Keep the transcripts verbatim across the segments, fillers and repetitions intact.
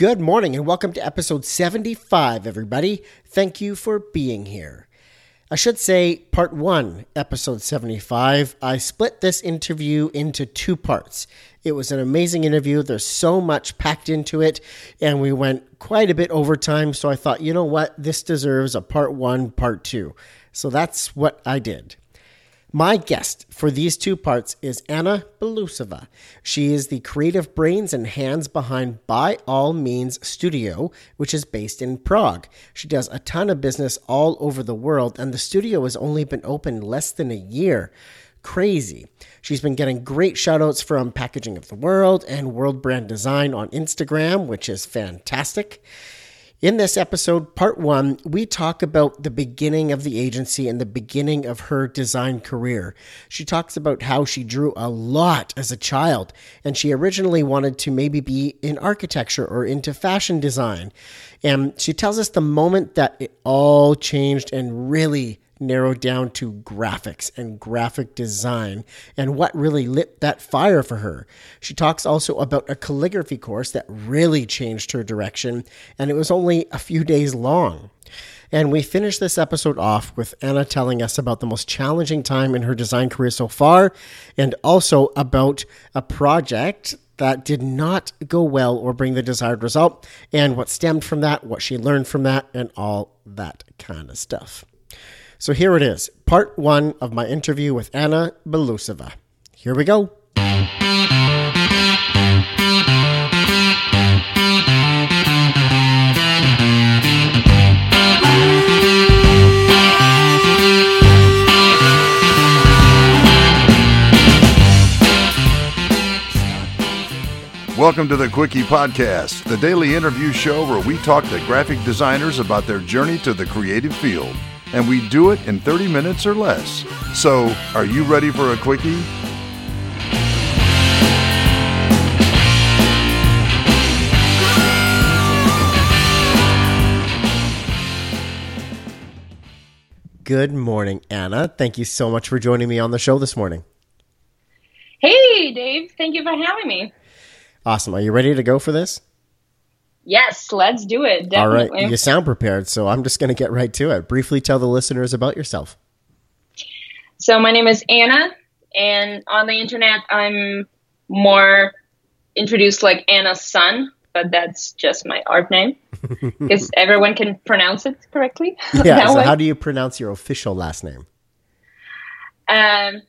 Good morning and welcome to episode seventy-five, everybody. Thank you for being here. I should say part one, episode seventy-five. I split this interview into two parts. It was an amazing interview. There's so much packed into it, and we went quite a bit over time, so I thought, you know what? This deserves a part one, part two. So that's what I did. My guest for these two parts is Anna Belousova. She is the creative brains and hands behind By All Means Studio, which is based in Prague. She does a ton of business all over the world, and the studio has only been open less than a year. Crazy. She's been getting great shout-outs from Packaging of the World and World Brand Design on Instagram, which is fantastic. In this episode, part one, we talk about the beginning of the agency and the beginning of her design career. She talks about how she drew a lot as a child, and she originally wanted to maybe be in architecture or into fashion design. And she tells us the moment that it all changed and really narrowed down to graphics and graphic design and what really lit that fire for her. She talks also about a calligraphy course that really changed her direction, and it was only a few days long. And we finish this episode off with Anna telling us about the most challenging time in her design career so far, and also about a project that did not go well or bring the desired result, and what stemmed from that, what she learned from that, and all that kind of stuff. So here it is, part one of my interview with Anna Belousova. Here we go. Welcome to the Quickie Podcast, the daily interview show where we talk to graphic designers about their journey to the creative field. And we do it in thirty minutes or less. So, are you ready for a quickie? Good morning, Anna. Thank you so much for joining me on the show this morning. Hey, Dave. Thank you for having me. Awesome. Are you ready to go for this? Yes, let's do it. Definitely. All right. You sound prepared, so I'm just going to get right to it. Briefly tell the listeners about yourself. So my name is Anna, and on the internet, I'm more introduced like Anna's Sun, but that's just my art name because everyone can pronounce it correctly. Yeah. So way. How do you pronounce your official last name? Um,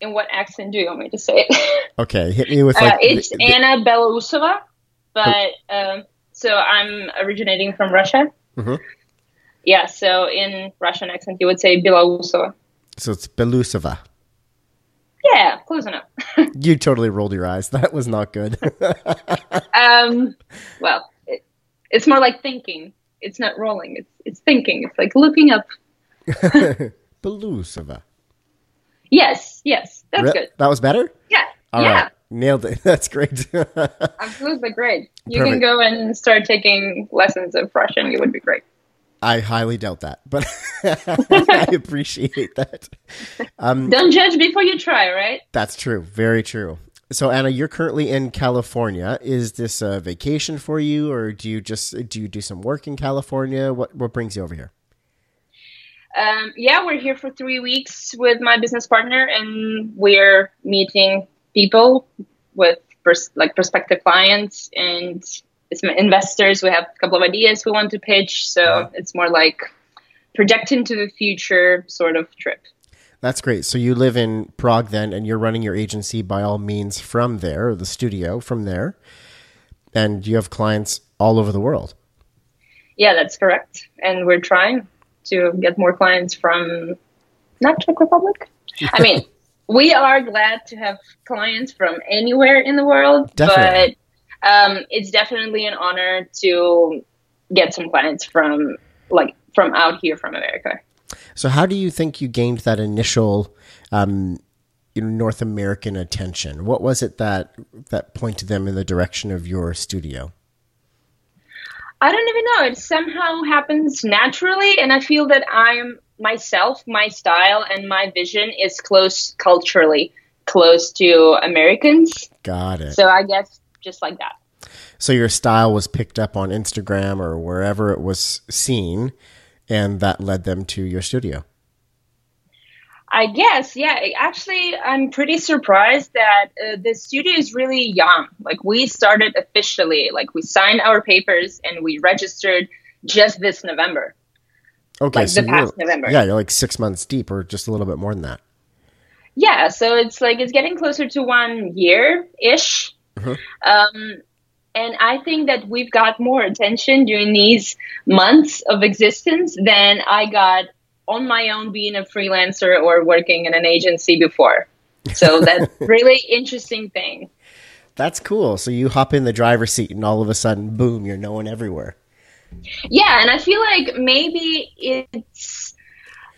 in what accent do you want me to say it? Okay. Hit me with like... Uh, it's the, the... Anna Belousova, but... Um, So I'm originating from Russia. Mm-hmm. Yeah, so in Russian accent, you would say Belousova. So it's Belousova. Yeah, close enough. You totally rolled your eyes. That was not good. um, well, it, it's more like thinking. It's not rolling. It's it's thinking. It's like looking up. Belousova. Yes, yes. That's Re- good. That was better? Yeah. All yeah. right. Nailed it. That's great. Absolutely great. You Perfect. Can go and start taking lessons of Russian. It would be great. I highly doubt that, but I appreciate that. Um, Don't judge before you try, right? That's true. Very true. So, Anna, you're currently in California. Is this a vacation for you, or do you just do you do some work in California? What what brings you over here? Um, yeah, we're here for three weeks with my business partner, and we're meeting people with pers- like prospective clients and investors. We have a couple of ideas we want to pitch. So yeah. It's more like projecting to the future sort of trip. That's great. So you live in Prague then, and you're running your agency By All Means from there, or the studio from there. And you have clients all over the world. Yeah, that's correct. And we're trying to get more clients from not Czech Republic. I mean... We are glad to have clients from anywhere in the world, definitely. but um, it's definitely an honor to get some clients from like from out here from America. So how do you think you gained that initial um, you know, North American attention? What was it that that pointed them in the direction of your studio? I don't even know. It somehow happens naturally, and I feel that I'm myself, my style, and my vision is close culturally, close to Americans. Got it. So I guess just like that. So your style was picked up on Instagram or wherever it was seen, and that led them to your studio. I guess, yeah. Actually, I'm pretty surprised that uh, the studio is really young. Like, we started officially, like, we signed our papers and we registered just this November. Okay, like so the past November. Yeah, you're like six months deep, or just a little bit more than that. Yeah, so it's like it's getting closer to one year ish, mm-hmm. um, and I think that we've got more attention during these months of existence than I got on my own being a freelancer or working in an agency before. So that's really interesting thing. That's cool. So you hop in the driver's seat and all of a sudden, boom, you're known everywhere. Yeah. And I feel like maybe it's,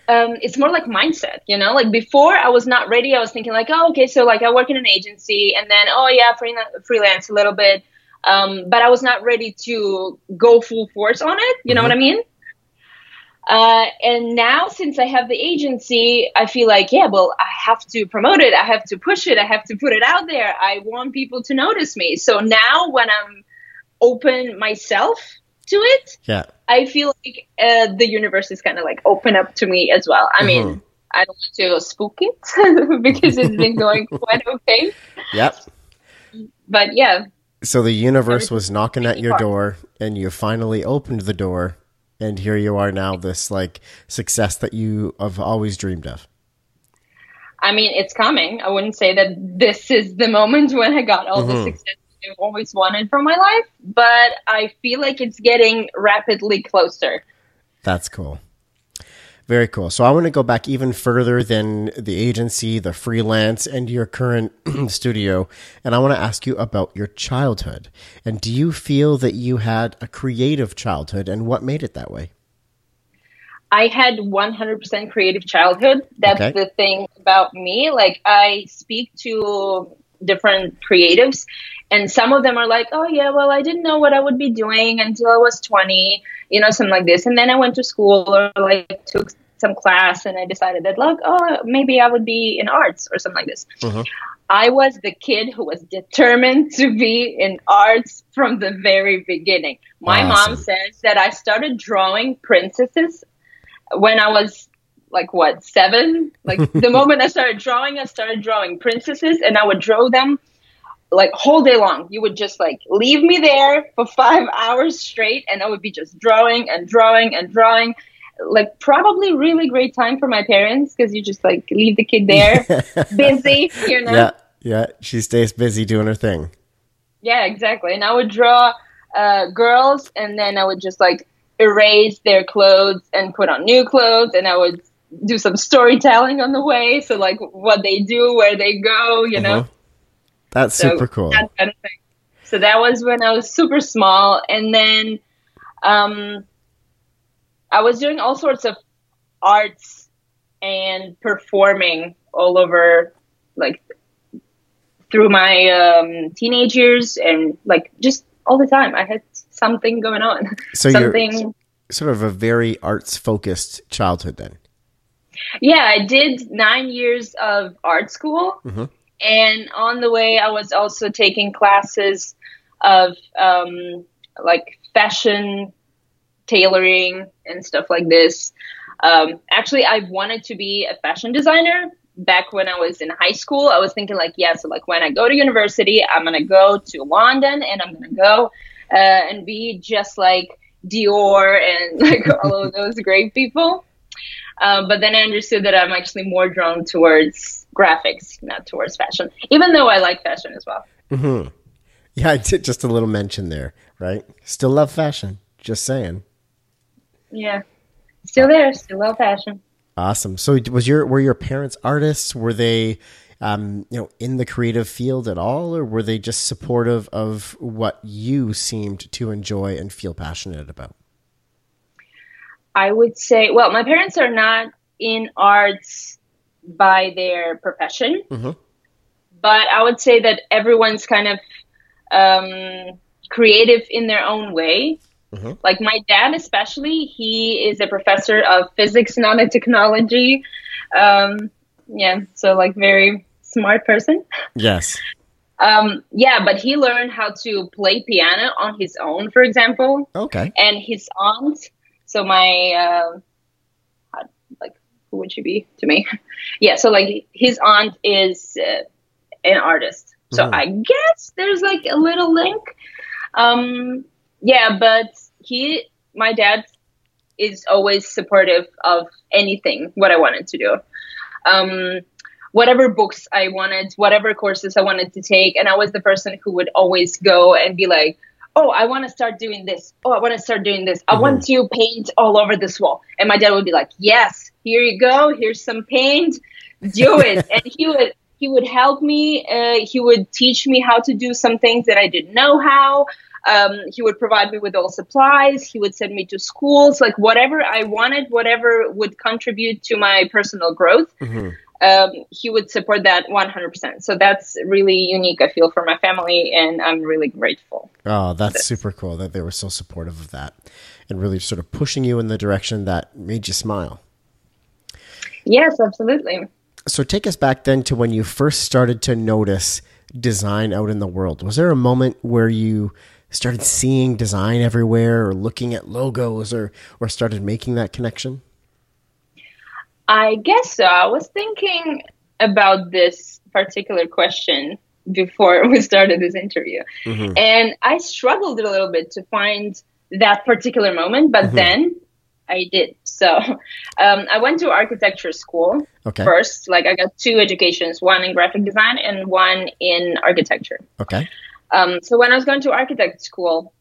um, it's more like mindset, you know, like before I was not ready. I was thinking like, oh, okay. So like I work in an agency and then, oh yeah, freelance a little bit. Um, but I was not ready to go full force on it. You know mm-hmm. what I mean? Uh, and now since I have the agency, I feel like, yeah, well, I have to promote it. I have to push it. I have to put it out there. I want people to notice me. So now when I'm open myself to it, yeah, I feel like uh, the universe is kind of like open up to me as well. I mean, mm-hmm. I don't want to spook it because it's been going quite okay. Yep. But yeah. So the universe was knocking at your door and you finally opened the door. And here you are now, this like success that you have always dreamed of. I mean, it's coming. I wouldn't say that this is the moment when I got all mm-hmm. the success I've always wanted from my life, but I feel like it's getting rapidly closer. That's cool. Very cool. So I want to go back even further than the agency, the freelance, and your current studio. And I want to ask you about your childhood. And do you feel that you had a creative childhood, and what made it that way? I had one hundred percent creative childhood. That's okay. The thing about me. Like, I speak to different creatives, and some of them are like, oh yeah, well, I didn't know what I would be doing until I was twenty, you know, something like this. And then I went to school or like took some class and I decided that like, oh, maybe I would be in arts or something like this. Mm-hmm. I was the kid who was determined to be in arts from the very beginning. My awesome. Mom says that I started drawing princesses when I was like what, seven? Like the moment I started drawing, I started drawing princesses and I would draw them like whole day long. You would just like leave me there for five hours straight and I would be just drawing and drawing and drawing. Like probably really great time for my parents because you just like leave the kid there busy, you know? Yeah, yeah. She stays busy doing her thing. Yeah, exactly. And I would draw uh, girls and then I would just like erase their clothes and put on new clothes and I would do some storytelling on the way. So like what they do, where they go, you mm-hmm. know? That's so super cool. That kind of thing. So that was when I was super small. And then um, I was doing all sorts of arts and performing all over, like, through my um, teenage years and, like, just all the time. I had something going on. So something... you're sort of a very arts-focused childhood then. Yeah, I did nine years of art school. Mm-hmm. And on the way, I was also taking classes of um, like fashion, tailoring, and stuff like this. Um, actually, I wanted to be a fashion designer back when I was in high school. I was thinking like, yeah, so like when I go to university, I'm going to go to London and I'm going to go uh, and be just like Dior and like all of those great people. Uh, but then I understood that I'm actually more drawn towards graphics, not towards fashion, even though I like fashion as well. Mm-hmm. Yeah, I did just a little mention there, right? Still love fashion, just saying. Yeah, still there, still love fashion. Awesome. So was your were your parents artists? Were they um, you know, in the creative field at all, or were they just supportive of what you seemed to enjoy and feel passionate about? I would say, well, my parents are not in arts by their profession, mm-hmm. but I would say that everyone's kind of um, creative in their own way. Mm-hmm. Like my dad, especially, he is a professor of physics and nanotechnology. Um, yeah, so like very smart person. Yes. Um, yeah, but he learned how to play piano on his own, for example. Okay. And his aunt, so my, uh, like, who would she be to me? Yeah, so, like, his aunt is uh, an artist. So mm-hmm. I guess there's, like, a little link. Um, yeah, but he, my dad is always supportive of anything, what I wanted to do. Um, whatever books I wanted, whatever courses I wanted to take. And I was the person who would always go and be like, oh, I want to start doing this. Oh, I want to start doing this. I mm-hmm. want to paint all over this wall. And my dad would be like, yes, here you go. Here's some paint. Do it. And he would, he would help me. Uh, he would teach me how to do some things that I didn't know how. Um, he would provide me with all supplies. He would send me to schools, like whatever I wanted, whatever would contribute to my personal growth. Mm-hmm. Um, he would support that one hundred percent. So that's really unique, I feel, for my family, and I'm really grateful. Oh, that's super cool that they were so supportive of that and really sort of pushing you in the direction that made you smile. Yes, absolutely. So take us back then to when you first started to notice design out in the world. Was there a moment where you started seeing design everywhere or looking at logos or, or started making that connection? I guess so. I was thinking about this particular question before we started this interview. Mm-hmm. And I struggled a little bit to find that particular moment, but mm-hmm. then I did. So um, I went to architecture school okay. first. Like I got two educations, one in graphic design and one in architecture. Okay. Um, so when I was going to architect school,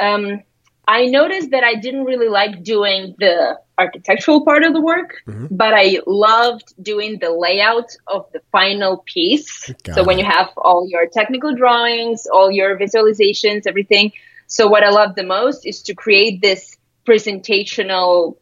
um, I noticed that I didn't really like doing the architectural part of the work, mm-hmm. but I loved doing the layout of the final piece. Got so it. When you have all your technical drawings, all your visualizations, everything. So what I love the most is to create this presentational,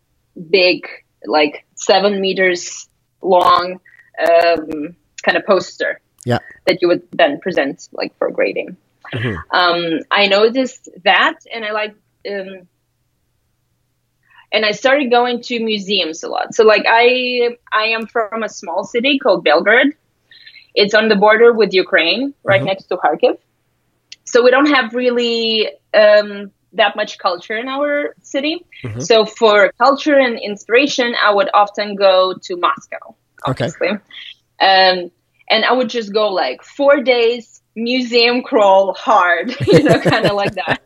big, like seven meters long um, kind of poster. Yeah, that you would then present like for grading. Mm-hmm. Um, I noticed that, and I like, um, and I started going to museums a lot. So like I, I am from a small city called Belgorod. It's on the border with Ukraine, right mm-hmm. next to Kharkiv. So we don't have really um, that much culture in our city. Mm-hmm. So for culture and inspiration, I would often go to Moscow, obviously. Okay. Um, And I would just go like four days, museum crawl hard, you know, kind of like that.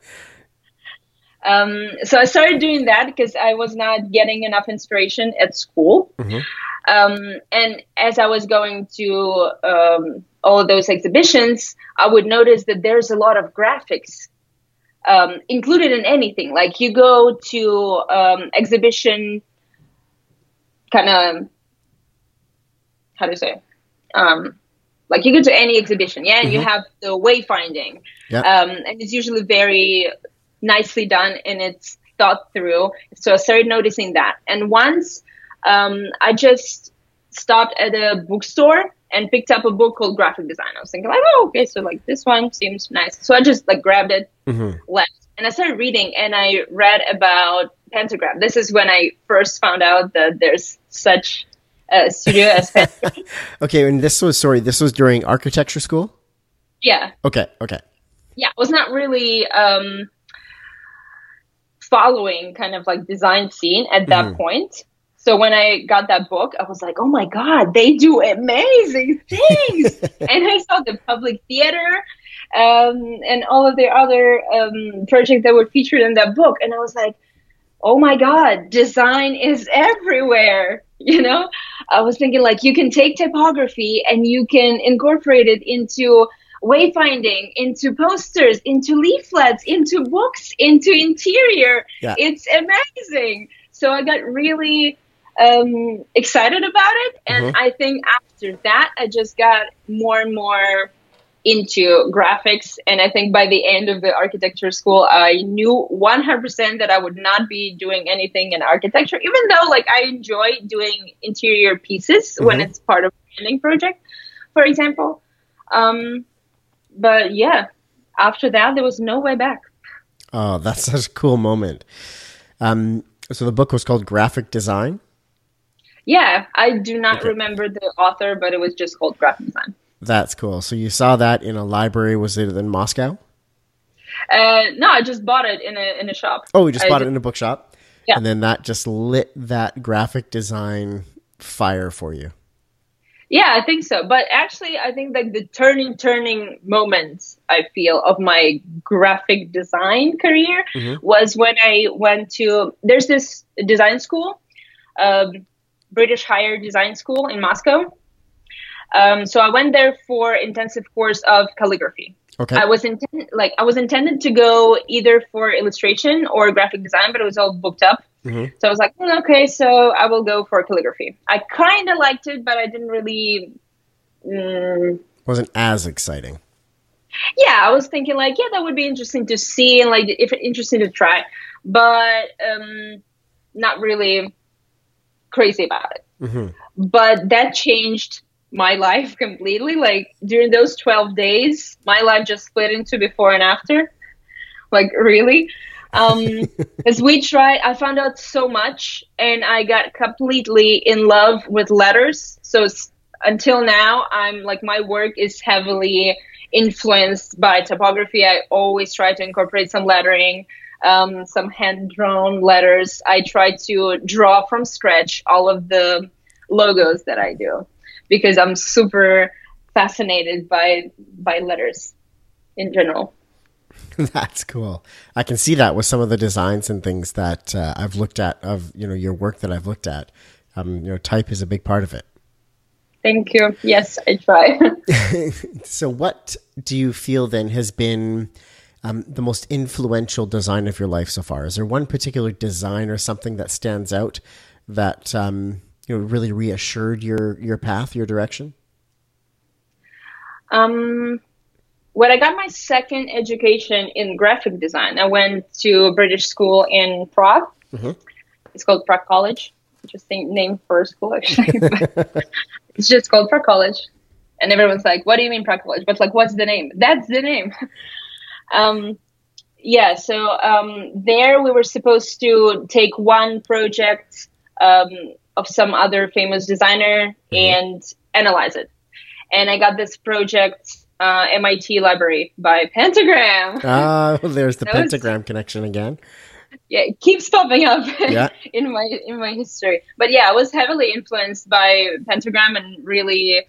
Um, so I started doing that because I was not getting enough inspiration at school. Mm-hmm. Um, and as I was going to um, all of those exhibitions, I would notice that there's a lot of graphics um, included in anything. Like you go to um, exhibition kind of, how do you say it? Um, like you go to any exhibition, yeah, and mm-hmm. you have the wayfinding, yep. um, and it's usually very nicely done and it's thought through. So I started noticing that. And once um, I just stopped at a bookstore and picked up a book called Graphic Design. I was thinking like, oh, okay, so like this one seems nice. So I just like grabbed it, mm-hmm. left, and I started reading, and I read about Pentagram. This is when I first found out that there's such Uh, studio as Pentagram. Okay, and this was sorry, this was during architecture school? Yeah. Okay, okay. Yeah, I was not really um, following kind of like design scene at that mm-hmm. point. So when I got that book, I was like, oh my God, they do amazing things. And I saw the Public Theater um, and all of the other um, projects that were featured in that book. And I was like, oh my God, design is everywhere. You know, I was thinking like you can take typography and you can incorporate it into wayfinding, into posters, into leaflets, into books, into interior. Yeah. It's amazing. So I got really um, excited about it. And mm-hmm. I think after that, I just got more and more into graphics. And I think by the end of the architecture school, I knew one hundred percent that I would not be doing anything in architecture, even though like I enjoy doing interior pieces mm-hmm. when it's part of a branding project, for example. Um, but yeah, after that, there was no way back. Oh, that's such a cool moment. Um, so the book was called Graphic Design? Yeah, I do not okay. remember the author, but it was just called Graphic Design. That's cool. So you saw that in a library. Was it in Moscow? Uh, no, I just bought it in a in a shop. Oh, you just I bought did. it in a bookshop? Yeah. And then that just lit that graphic design fire for you. Yeah, I think so. But actually, I think like the turning, turning moment, I feel, of my graphic design career mm-hmm. was when I went to, there's this design school, um, British Higher Design School in Moscow. Um, so I went there for intensive course of calligraphy. Okay. I was intended, like I was intended to go either for illustration or graphic design, but it was all booked up. Mm-hmm. So I was like, mm, okay, so I will go for calligraphy. I kind of liked it, but I didn't really. Mm, wasn't as exciting. Yeah, I was thinking like, yeah, that would be interesting to see and like if interesting to try, but um, not really crazy about it. Mm-hmm. But that changed my life completely. Like during those twelve days, my life just split into before and after. Like really, um, as we tried, I found out so much, and I got completely in love with letters. So until now, I'm like my work is heavily influenced by typography. I always try to incorporate some lettering, um, some hand-drawn letters. I try to draw from scratch all of the logos that I do, because I'm super fascinated by by letters in general. That's cool. I can see that with some of the designs and things that uh, I've looked at of, you know, your work that I've looked at. Um, you know, type is a big part of it. Thank you. Yes, I try. So what do you feel then has been um, the most influential design of your life so far? Is there one particular design or something that stands out that um, you know, really reassured your, your path, your direction? Um, when I got my second education in graphic design, I went to a British school in Prague. Mm-hmm. It's called Prague College. Interesting name for a school, actually. It's just called Prague College. And everyone's like, what do you mean Prague College? But like, what's the name? That's the name. um, yeah. So, um, there we were supposed to take one project, um, of some other famous designer mm-hmm. and analyze it. And I got this project, uh, M I T Library by Pentagram. Ah, well, there's the that Pentagram was, connection again. Yeah, it keeps popping up yeah. in my in my history. But yeah, I was heavily influenced by Pentagram and really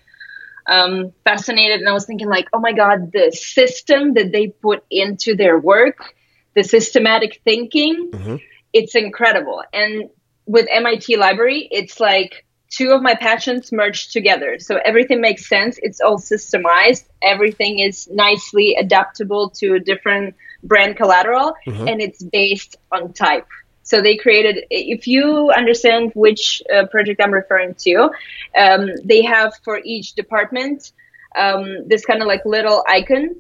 um, fascinated. And I was thinking like, oh my God, the system that they put into their work, the systematic thinking, mm-hmm. it's incredible. And with M I T Library, it's like two of my passions merged together. So everything makes sense. It's all systemized. Everything is nicely adaptable to different brand collateral, mm-hmm. and it's based on type. So they created, if you understand which uh, project I'm referring to, um, they have for each department um, this kind of like little icon,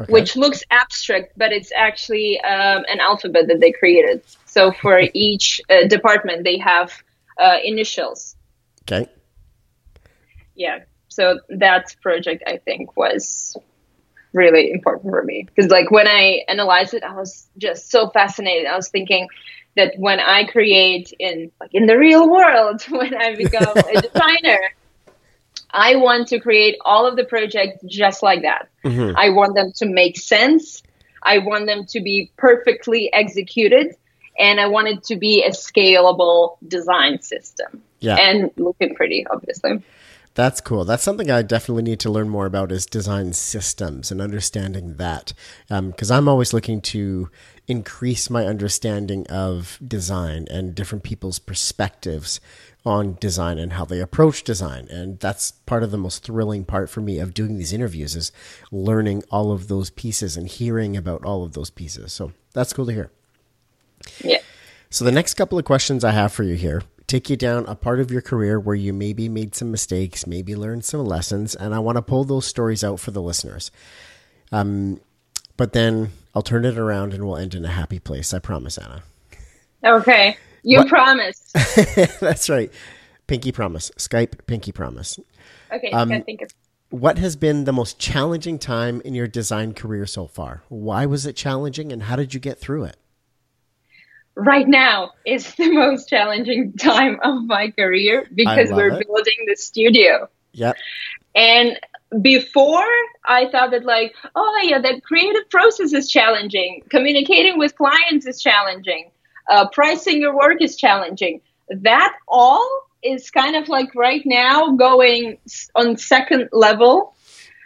okay. which looks abstract, but it's actually um, an alphabet that they created. So for each uh, department, they have uh, initials. Okay. Yeah. So that project, I think, was really important for me. Because like when I analyzed it, I was just so fascinated. I was thinking that when I create in like in the real world, when I become a designer, I want to create all of the projects just like that. Mm-hmm. I want them to make sense. I want them to be perfectly executed. And I want it to be a scalable design system yeah. and looking pretty, obviously. That's cool. That's something I definitely need to learn more about is design systems and understanding that. Um, 'cause I'm always looking to increase my understanding of design and different people's perspectives on design and how they approach design. And that's part of the most thrilling part for me of doing these interviews is learning all of those pieces and hearing about all of those pieces. So that's cool to hear. Yeah. So the next couple of questions I have for you here take you down a part of your career where you maybe made some mistakes, maybe learned some lessons, and I want to pull those stories out for the listeners. Um, but then I'll turn it around and we'll end in a happy place. I promise, Anna. Okay. You what? Promise. That's right. Pinky promise. Skype, pinky promise. Okay. Um, I think it's- what has been the most challenging time in your design career so far? Why was it challenging and how did you get through it? Right now is the most challenging time of my career because we're it. building the studio. Yep. And before I thought that like, oh yeah, that creative process is challenging. Communicating with clients is challenging. Uh, pricing your work is challenging. That all is kind of like right now going on second level.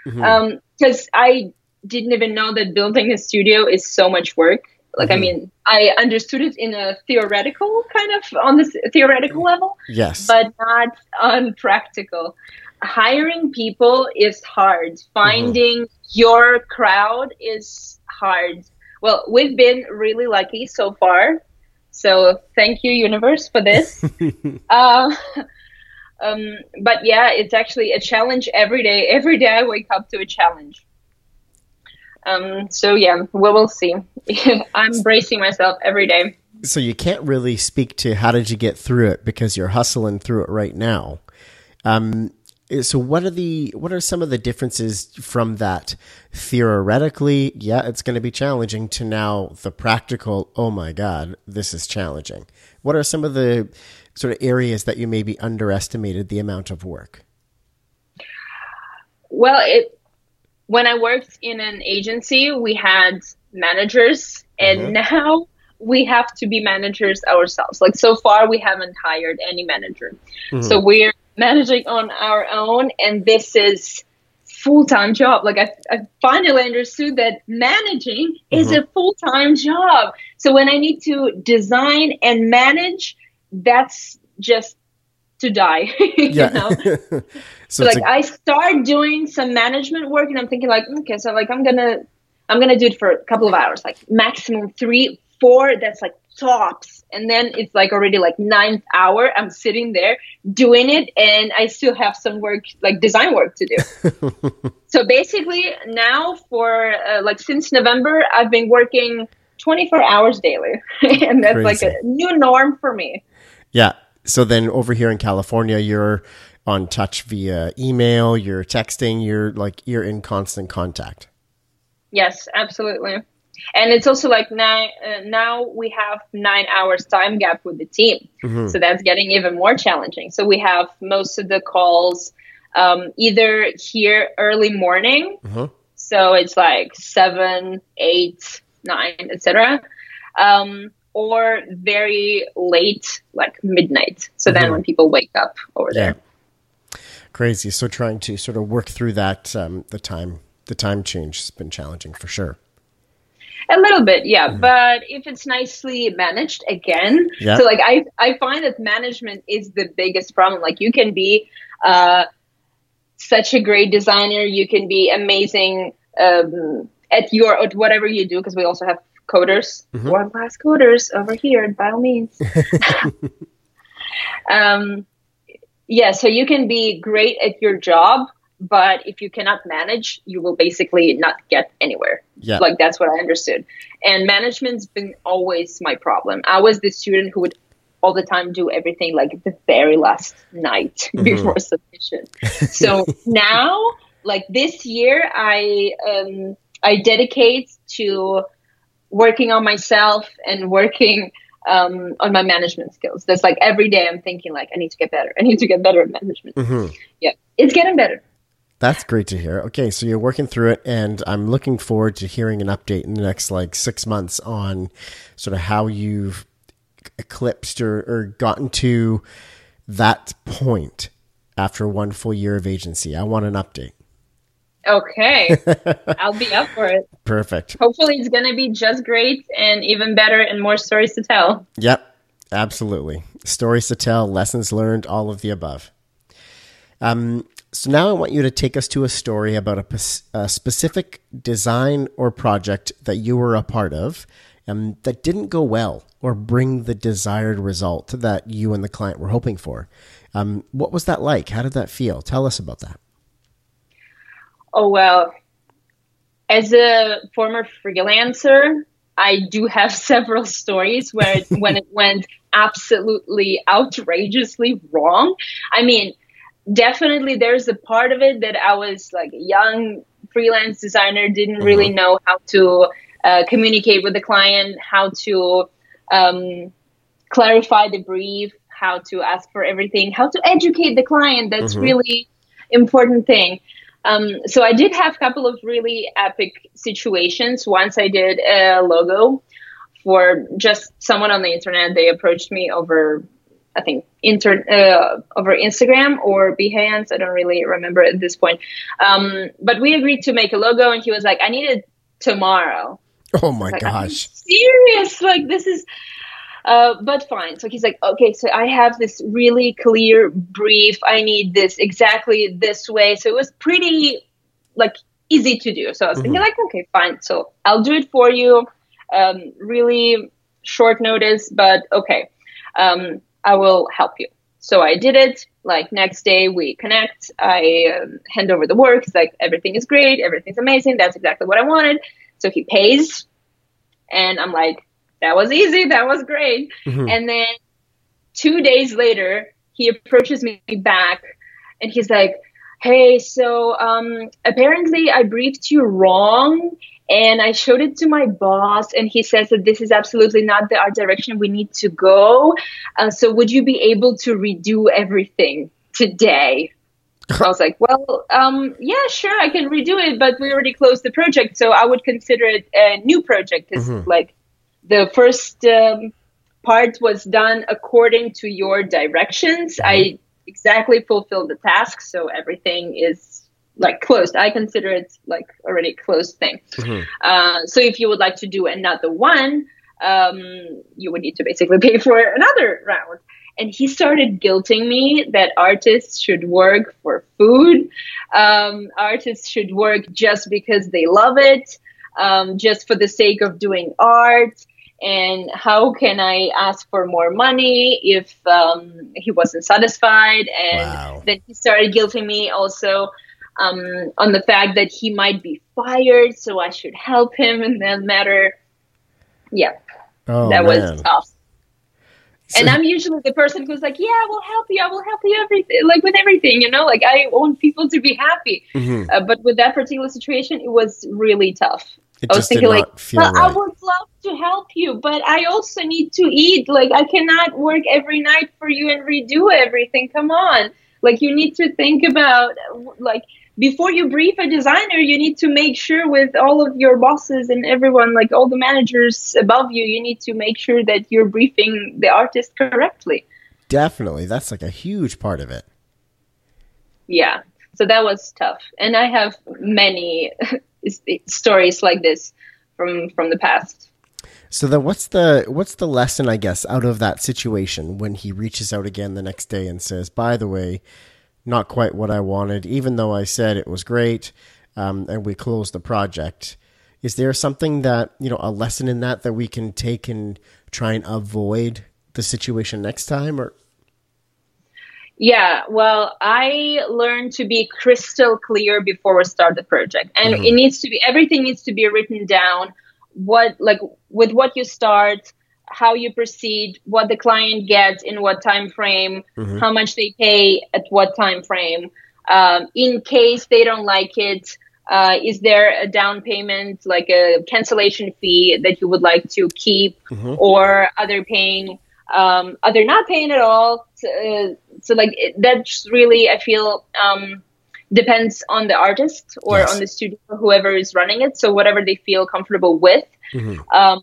Mm-hmm. Um, cause I didn't even know that building a studio is so much work. Like, mm-hmm. I mean, I understood it in a theoretical kind of on this theoretical level, yes, but not on practical. Hiring people is hard. Finding mm-hmm. your crowd is hard. Well, we've been really lucky so far. So thank you, universe, for this. uh, um, but yeah, it's actually a challenge every day. Every day I wake up to a challenge. Um, so yeah, we will see. I'm bracing myself every day. So you can't really speak to how did you get through it because you're hustling through it right now. Um, so what are the, what are some of the differences from that theoretically? Yeah, it's going to be challenging to now the practical. Oh my God, this is challenging. What are some of the sort of areas that you maybe underestimated the amount of work? Well, it, when I worked in an agency, we had managers, and mm-hmm. now we have to be managers ourselves. Like, so far, we haven't hired any manager. Mm-hmm. So we're managing on our own, and this is full-time job. Like, I, I finally understood that managing mm-hmm. is a full-time job. So when I need to design and manage, that's just to die, yeah. you know? So, so like a- I start doing some management work and I'm thinking like, okay, so like I'm gonna, I'm gonna do it for a couple of hours, like maximum three, four, that's like tops. And then it's like already like ninth hour, I'm sitting there doing it and I still have some work, like design work to do. So basically now for uh, like since November, I've been working twenty-four hours daily and that's crazy. Like a new norm for me. Yeah. So then over here in California, you're on touch via email, you're texting, you're like, you're in constant contact. Yes, absolutely. And it's also like now, uh, now we have nine hours time gap with the team. Mm-hmm. So that's getting even more challenging. So we have most of the calls um, either here early morning. Mm-hmm. So it's like seven, eight, nine, et cetera. Um, or very late, like midnight. So mm-hmm. then when people wake up over yeah. there. Crazy. So trying to sort of work through that, um, the time, the time change has been challenging for sure. A little bit. Yeah. Mm-hmm. But if it's nicely managed again, yeah. so like I, I find that management is the biggest problem. Like you can be, uh, such a great designer. You can be amazing, um, at your, at whatever you do. Cause we also have coders, mm-hmm. world class coders over here, by all means. um, yeah, so you can be great at your job, but if you cannot manage, you will basically not get anywhere. Yeah. Like that's what I understood. And management's been always my problem. I was the student who would all the time do everything like the very last night mm-hmm. before submission. So now, like this year, I um, I dedicate to working on myself and working um, on my management skills. That's like every day I'm thinking like, I need to get better. I need to get better at management. Mm-hmm. Yeah, it's getting better. That's great to hear. Okay, so you're working through it, and I'm looking forward to hearing an update in the next like six months on sort of how you've eclipsed or, or gotten to that point after one full year of agency. I want an update. Okay, I'll be up for it. Perfect. Hopefully it's going to be just great and even better and more stories to tell. Yep, absolutely. Stories to tell, lessons learned, all of the above. Um, so now I want you to take us to a story about a, a specific design or project that you were a part of and that didn't go well or bring the desired result that you and the client were hoping for. Um, what was that like? How did that feel? Tell us about that. Oh, well, as a former freelancer, I do have several stories where it, when it went absolutely outrageously wrong. I mean, definitely there's a part of it that I was like a young freelance designer, didn't really know how to uh, communicate with the client, how to um, clarify the brief, how to ask for everything, how to educate the client. That's mm-hmm. really important thing. Um, so I did have a couple of really epic situations. Once I did a logo for just someone on the internet. They approached me over, I think, inter uh, over Instagram or Behance. I don't really remember at this point. Um, but we agreed to make a logo, and he was like, "I need it tomorrow." Oh my like, gosh! I'm serious? Like this is. Uh, but fine. So he's like, okay, so I have this really clear brief. I need this exactly this way. So it was pretty like easy to do. So I was thinking mm-hmm. like, okay, fine. So I'll do it for you. Um, really short notice, but okay. Um, I will help you. So I did it. Like next day we connect. I um, hand over the work. It's like, everything is great. Everything's amazing. That's exactly what I wanted. So he pays and I'm like, that was easy. That was great. Mm-hmm. And then two days later, he approaches me back and he's like, hey, so um, apparently I briefed you wrong and I showed it to my boss and he says that this is absolutely not the art direction we need to go. Uh, so would you be able to redo everything today? I was like, well, um, yeah, sure, I can redo it, but we already closed the project. So I would consider it a new project. It's mm-hmm. like, the first um, part was done according to your directions. I exactly fulfilled the task, so everything is like closed. I consider it like already closed thing. Mm-hmm. Uh, so if you would like to do another one, um, you would need to basically pay for another round. And he started guilting me that artists should work for food. Um, artists should work just because they love it, um, just for the sake of doing art. And how can I ask for more money if um, he wasn't satisfied? And wow. then he started guilting me also um, on the fact that he might be fired, so I should help him in that matter. Yeah, oh, that man. was tough. So, and I'm usually the person who's like, yeah, I will help you. I will help you everything, like with everything, you know, like I want people to be happy. Mm-hmm. Uh, but with that particular situation, it was really tough. It I was thinking like, well, right. I would love to help you, but I also need to eat. Like, I cannot work every night for you and redo everything. Come on. Like, you need to think about, like, before you brief a designer, you need to make sure with all of your bosses and everyone, like all the managers above you, you need to make sure that you're briefing the artist correctly. Definitely. That's like a huge part of it. Yeah. So that was tough. And I have many stories like this from from the past. So then what's the what's the lesson, I guess, out of that situation when he reaches out again the next day and says, by the way, not quite what I wanted, even though I said it was great, um, and we closed the project. Is there something that, you know, a lesson in that that we can take and try and avoid the situation next time? Or Yeah, well, I learned to be crystal clear before we start the project. And mm-hmm. it needs to be, everything needs to be written down. What, like with what you start, how you proceed, what the client gets in what time frame, mm-hmm. how much they pay at what time frame. Um, in case they don't like it, uh, is there a down payment, like a cancellation fee that you would like to keep, mm-hmm. or are they paying? Um, are they not paying at all? Uh, so like it, that's really, I feel, um, depends on the artist or yes. on the studio, whoever is running it. So whatever they feel comfortable with. Mm-hmm. Um,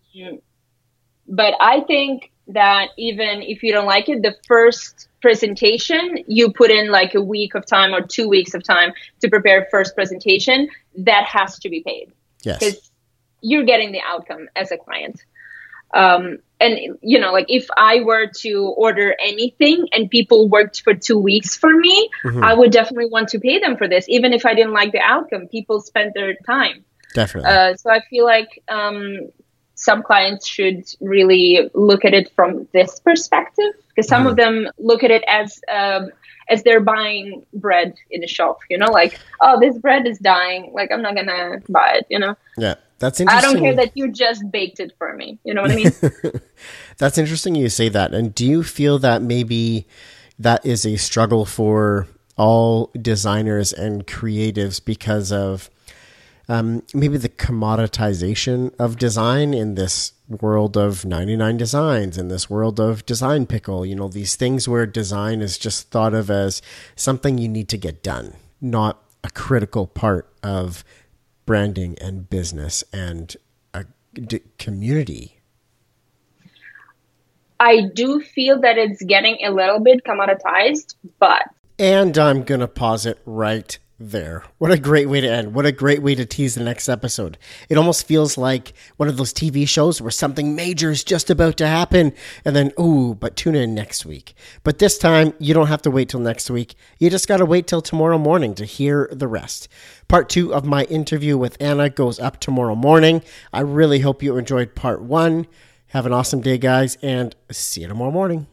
but I think that even if you don't like it, the first presentation, you put in like a week of time or two weeks of time to prepare first presentation, that has to be paid. Yes. Because you're getting the outcome as a client. Um, and, you know, like if I were to order anything and people worked for two weeks for me, mm-hmm. I would definitely want to pay them for this. Even if I didn't like the outcome, people spent their time. Definitely. Uh, so I feel like um, some clients should really look at it from this perspective, because some mm-hmm. of them look at it as um, as they're buying bread in a shop, you know, like, oh, this bread is dying. Like, I'm not going to buy it, you know? Yeah. That's interesting. I don't care that you just baked it for me. You know what I mean? That's interesting you say that. And do you feel that maybe that is a struggle for all designers and creatives because of um, maybe the commoditization of design in this world of ninety-nine Designs, in this world of Design Pickle, you know, these things where design is just thought of as something you need to get done, not a critical part of branding and business and a d- community? I do feel that it's getting a little bit commoditized, but... And I'm going to pause it right there. What a great way to end. What a great way to tease the next episode. It almost feels like one of those T V shows where something major is just about to happen. And then, ooh, but tune in next week. But this time, you don't have to wait till next week. You just got to wait till tomorrow morning to hear the rest. Part two of my interview with Anna goes up tomorrow morning. I really hope you enjoyed part one. Have an awesome day, guys, and see you tomorrow morning.